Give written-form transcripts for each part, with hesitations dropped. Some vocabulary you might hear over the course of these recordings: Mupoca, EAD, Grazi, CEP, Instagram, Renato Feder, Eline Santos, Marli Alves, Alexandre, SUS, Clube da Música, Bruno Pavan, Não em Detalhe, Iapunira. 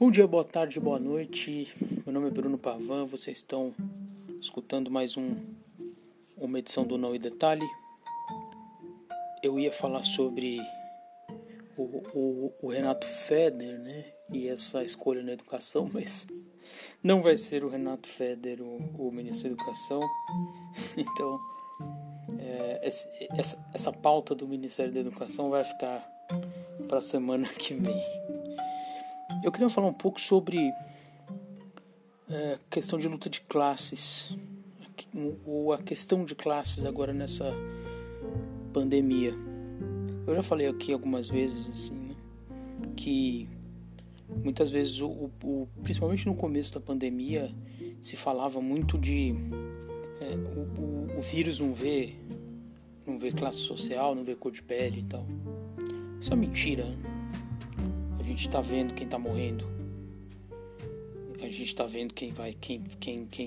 Bom dia, boa tarde, boa noite. Meu nome é Bruno Pavan. Vocês estão escutando mais uma edição do Não em Detalhe. Eu ia falar sobre o Renato Feder, né? E essa escolha na educação, mas não vai ser o Renato Feder o ministro da Educação. Então, essa pauta do Ministério da Educação vai ficar para a semana que vem. Eu queria falar um pouco sobre questão de luta de classes, ou a questão de classes agora nessa pandemia. Eu já falei aqui algumas vezes, assim, né, que muitas vezes, principalmente no começo da pandemia, se falava muito de o vírus não vê classe social, não vê cor de pele e tal. Isso é mentira, né? A gente tá vendo quem tá morrendo. A gente tá vendo quem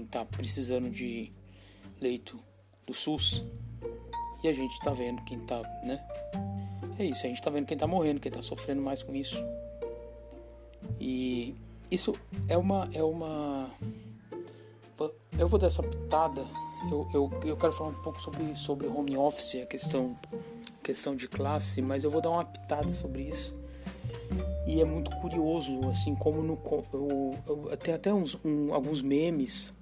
tá precisando de leito do SUS. E a gente tá vendo quem tá, né? É isso, a gente tá vendo quem tá morrendo, quem tá sofrendo mais com isso. E isso é uma... Eu vou dar essa pitada. Eu quero falar um pouco sobre home office, a questão de classe, mas eu vou dar uma pitada sobre isso. E é muito curioso, assim, como tem até alguns memes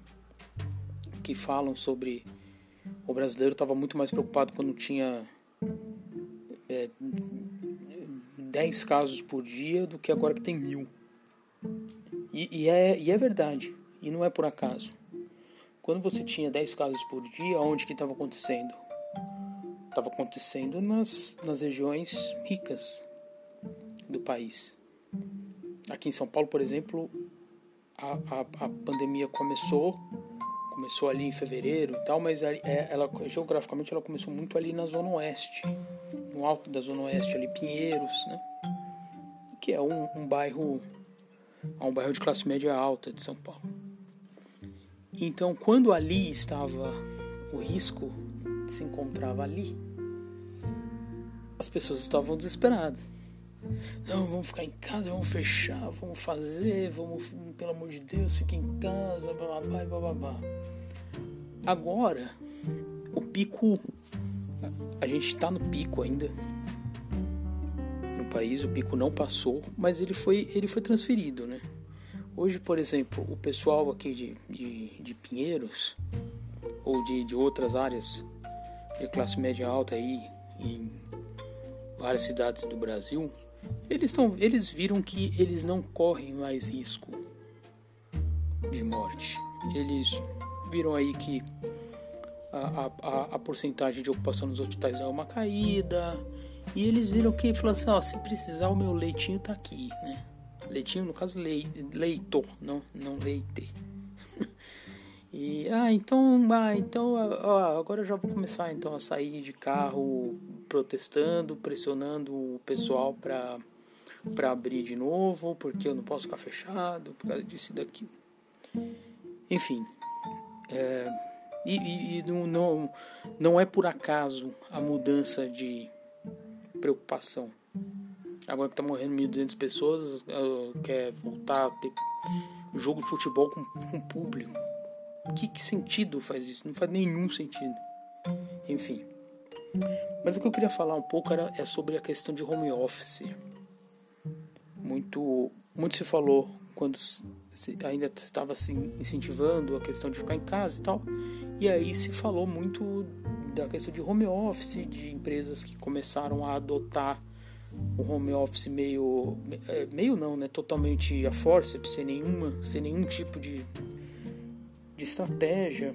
que falam sobre o brasileiro estava muito mais preocupado quando tinha 10 casos por dia do que agora que tem 1.000. E é verdade, e não é por acaso. Quando você tinha 10 casos por dia, onde que estava acontecendo? Estava acontecendo nas regiões ricas do país. Aqui em São Paulo, por exemplo, a pandemia começou ali em fevereiro e tal, mas ela, geograficamente, ela começou muito ali na Zona Oeste, no alto da Zona Oeste, ali Pinheiros, né? Que é um bairro de classe média alta de São Paulo. Então, quando ali estava o risco, se encontrava ali, as pessoas estavam desesperadas. Não, vamos ficar em casa, vamos fechar, vamos fazer, vamos, pelo amor de Deus, fique em casa, blá blá blá blá blá. Agora, o pico, a gente está no pico ainda no país, o pico não passou, mas ele foi transferido, né? Hoje, por exemplo, o pessoal aqui de Pinheiros ou de outras áreas de classe média alta aí em várias cidades do Brasil, eles viram que eles não correm mais risco de morte. Eles viram aí que a porcentagem de ocupação nos hospitais é uma caída, e eles viram que falaram assim, se precisar, o meu leitinho tá aqui, né? Leitinho, no caso, leito, não leite. E, agora eu já vou começar então a sair de carro protestando, pressionando o pessoal para abrir de novo, porque eu não posso ficar fechado por causa disso e daquilo. Enfim, não é por acaso a mudança de preocupação. Agora que tá morrendo 1.200 pessoas, quer voltar a ter jogo de futebol com público. Que sentido faz isso? Não faz nenhum sentido. Enfim. Mas o que eu queria falar um pouco é sobre a questão de home office. Muito se falou quando ainda estava se incentivando a questão de ficar em casa e tal. E aí se falou muito da questão de home office, de empresas que começaram a adotar o home office meio não, né? Totalmente a forceps, sem nenhum tipo de estratégia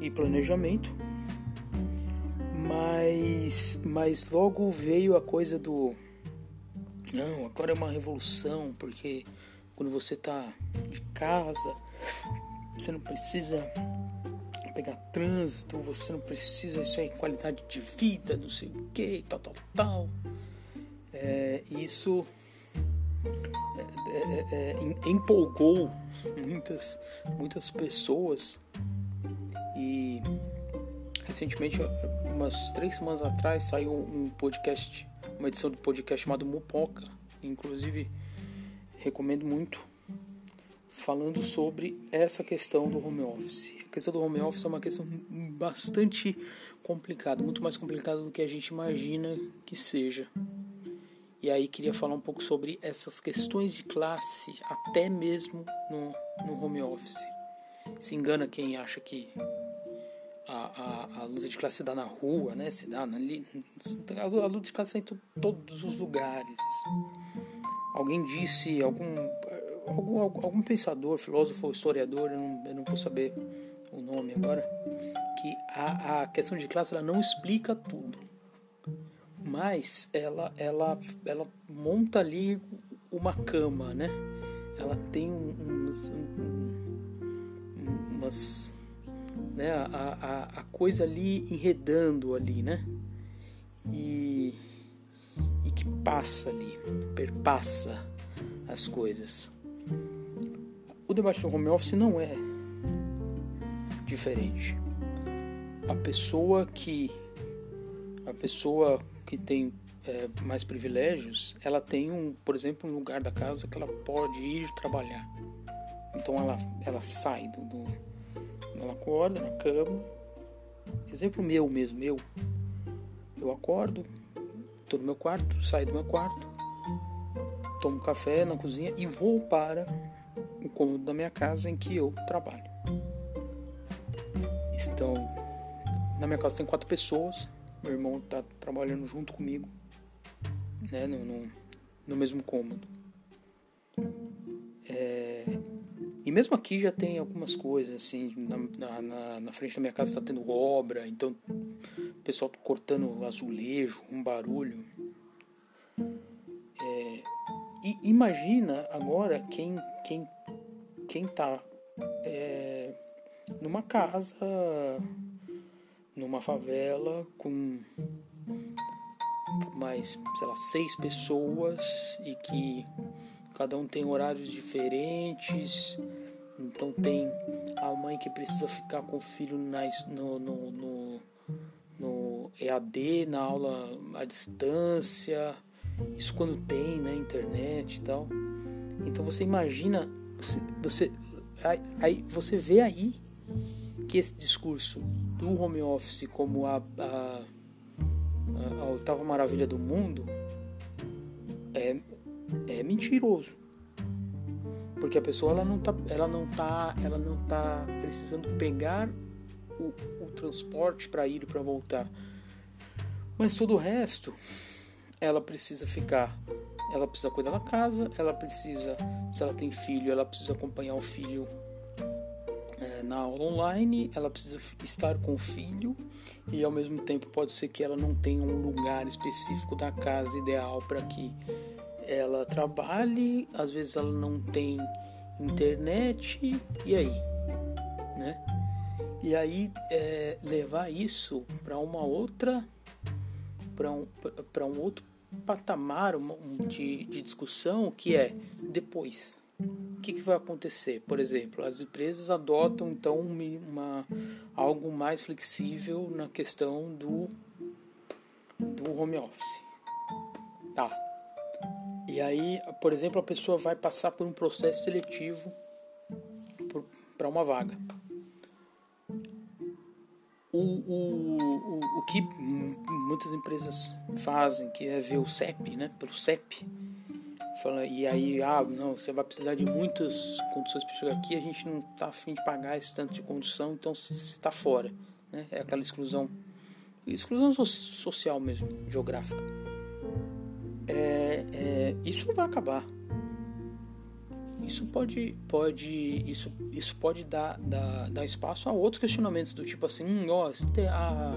e planejamento, mas logo veio a coisa do não, agora é uma revolução, porque quando você tá de casa, você não precisa pegar trânsito, você não precisa, isso aí, qualidade de vida, não sei o que, tal. Isso empolgou muitas pessoas, e recentemente, umas 3 semanas atrás, saiu uma edição do podcast chamado Mupoca. Inclusive, recomendo muito, falando sobre essa questão do home office. A questão do home office é uma questão bastante complicada, muito mais complicada do que a gente imagina que seja. E aí queria falar um pouco sobre essas questões de classe, até mesmo no home office. Se engana quem acha que a luta de classe se dá na rua, né? Se dá ali. A luta de classe está em todos os lugares. Alguém disse, algum pensador, filósofo, historiador, eu não vou saber o nome agora, que a questão de classe ela não explica tudo, mas ela monta ali uma cama, né? Ela tem umas, né? A coisa ali enredando ali, né? E que passa ali, perpassa as coisas. O debate do home office não é diferente. A pessoa que tem mais privilégios, ela tem por exemplo, um lugar da casa que ela pode ir trabalhar. Então ela sai ela acorda na cama. Exemplo meu. Eu acordo, tô no meu quarto, saio do meu quarto, tomo café na cozinha e vou para o cômodo da minha casa em que eu trabalho. Na minha casa tem 4 pessoas, meu irmão está trabalhando junto comigo, né, no mesmo cômodo. E mesmo aqui já tem algumas coisas, assim, na frente da minha casa está tendo obra, então o pessoal tá cortando azulejo, um barulho. E imagina agora quem tá numa casa, numa favela com mais, sei lá, 6 pessoas e que cada um tem horários diferentes. Então tem a mãe que precisa ficar com o filho no EAD, na aula à distância. Isso quando tem, né, internet e tal. Então você imagina, aí, você vê aí que esse discurso do home office como a oitava maravilha do mundo é mentiroso, porque a pessoa ela não tá precisando pegar o transporte para ir e para voltar, mas todo o resto ela precisa ficar, ela precisa cuidar da casa, ela precisa, se ela tem filho, ela precisa acompanhar o filho na aula online, ela precisa estar com o filho e ao mesmo tempo pode ser que ela não tenha um lugar específico da casa ideal para que ela trabalhe, às vezes ela não tem internet, e aí? Né? E aí levar isso para um outro patamar de discussão, que é depois o que vai acontecer. Por exemplo, as empresas adotam então algo mais flexível na questão do home office, tá? E aí, por exemplo, a pessoa vai passar por um processo seletivo para uma vaga. O que muitas empresas fazem, que é ver o CEP, né? Pelo CEP. Fala, e aí, não, você vai precisar de muitas condições para chegar aqui, a gente não está afim de pagar esse tanto de condição, então você está fora, né? É aquela exclusão social mesmo, geográfica. Isso não vai acabar. Isso pode dar espaço a outros questionamentos do tipo assim, a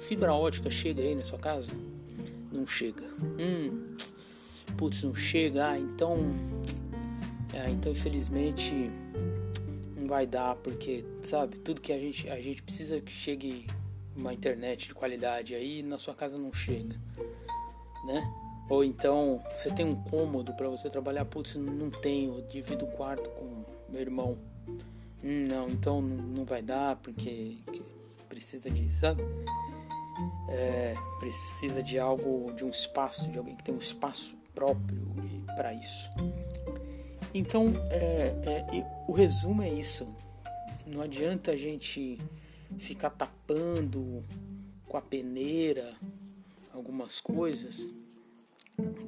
fibra ótica chega aí na sua casa? Não chega. Putz, não chega. Então infelizmente não vai dar, porque sabe, tudo que a gente precisa que chegue uma internet de qualidade aí na sua casa não chega, né? Ou então, você tem um cômodo para você trabalhar? Putz, não tenho, divido o quarto com meu irmão. Não, então não vai dar, porque precisa de, sabe? Precisa de algo, de um espaço, de alguém que tem um espaço próprio para isso. Então, o resumo é isso. Não adianta a gente ficar tapando com a peneira algumas coisas,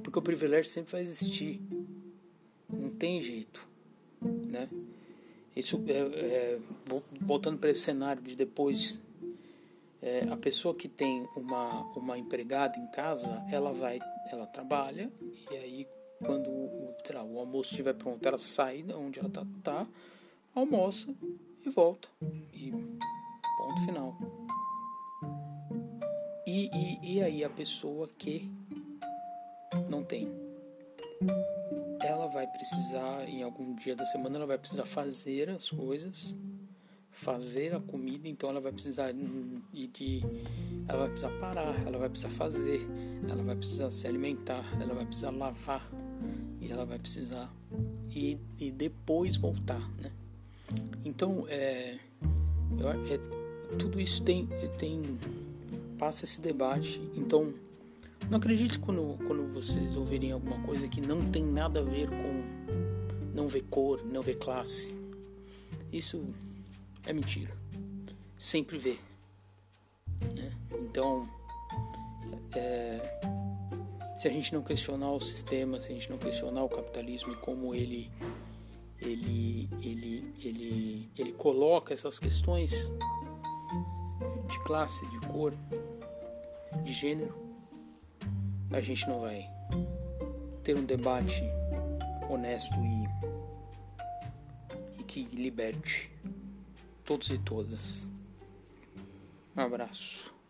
porque o privilégio sempre vai existir. Não tem jeito, né? Isso, voltando para esse cenário de depois, a pessoa que tem uma empregada em casa, ela trabalha, e aí quando o almoço estiver pronto, ela sai de onde ela está, almoça e volta. E ponto final. E aí a pessoa que não tem, ela vai precisar, em algum dia da semana, ela vai precisar fazer as coisas, fazer a comida, então ela vai precisar ela vai precisar parar, ela vai precisar fazer, ela vai precisar se alimentar, ela vai precisar lavar, e ela vai precisar e depois voltar, né? Então tudo isso passa esse debate. Então não acredite quando vocês ouvirem alguma coisa que não tem nada a ver com, não vê cor, não vê classe. Isso é mentira. Sempre vê, né? Então, se a gente não questionar o sistema, se a gente não questionar o capitalismo e como ele coloca essas questões de classe, de cor, de gênero, a gente não vai ter um debate honesto e que liberte todos e todas. Um abraço.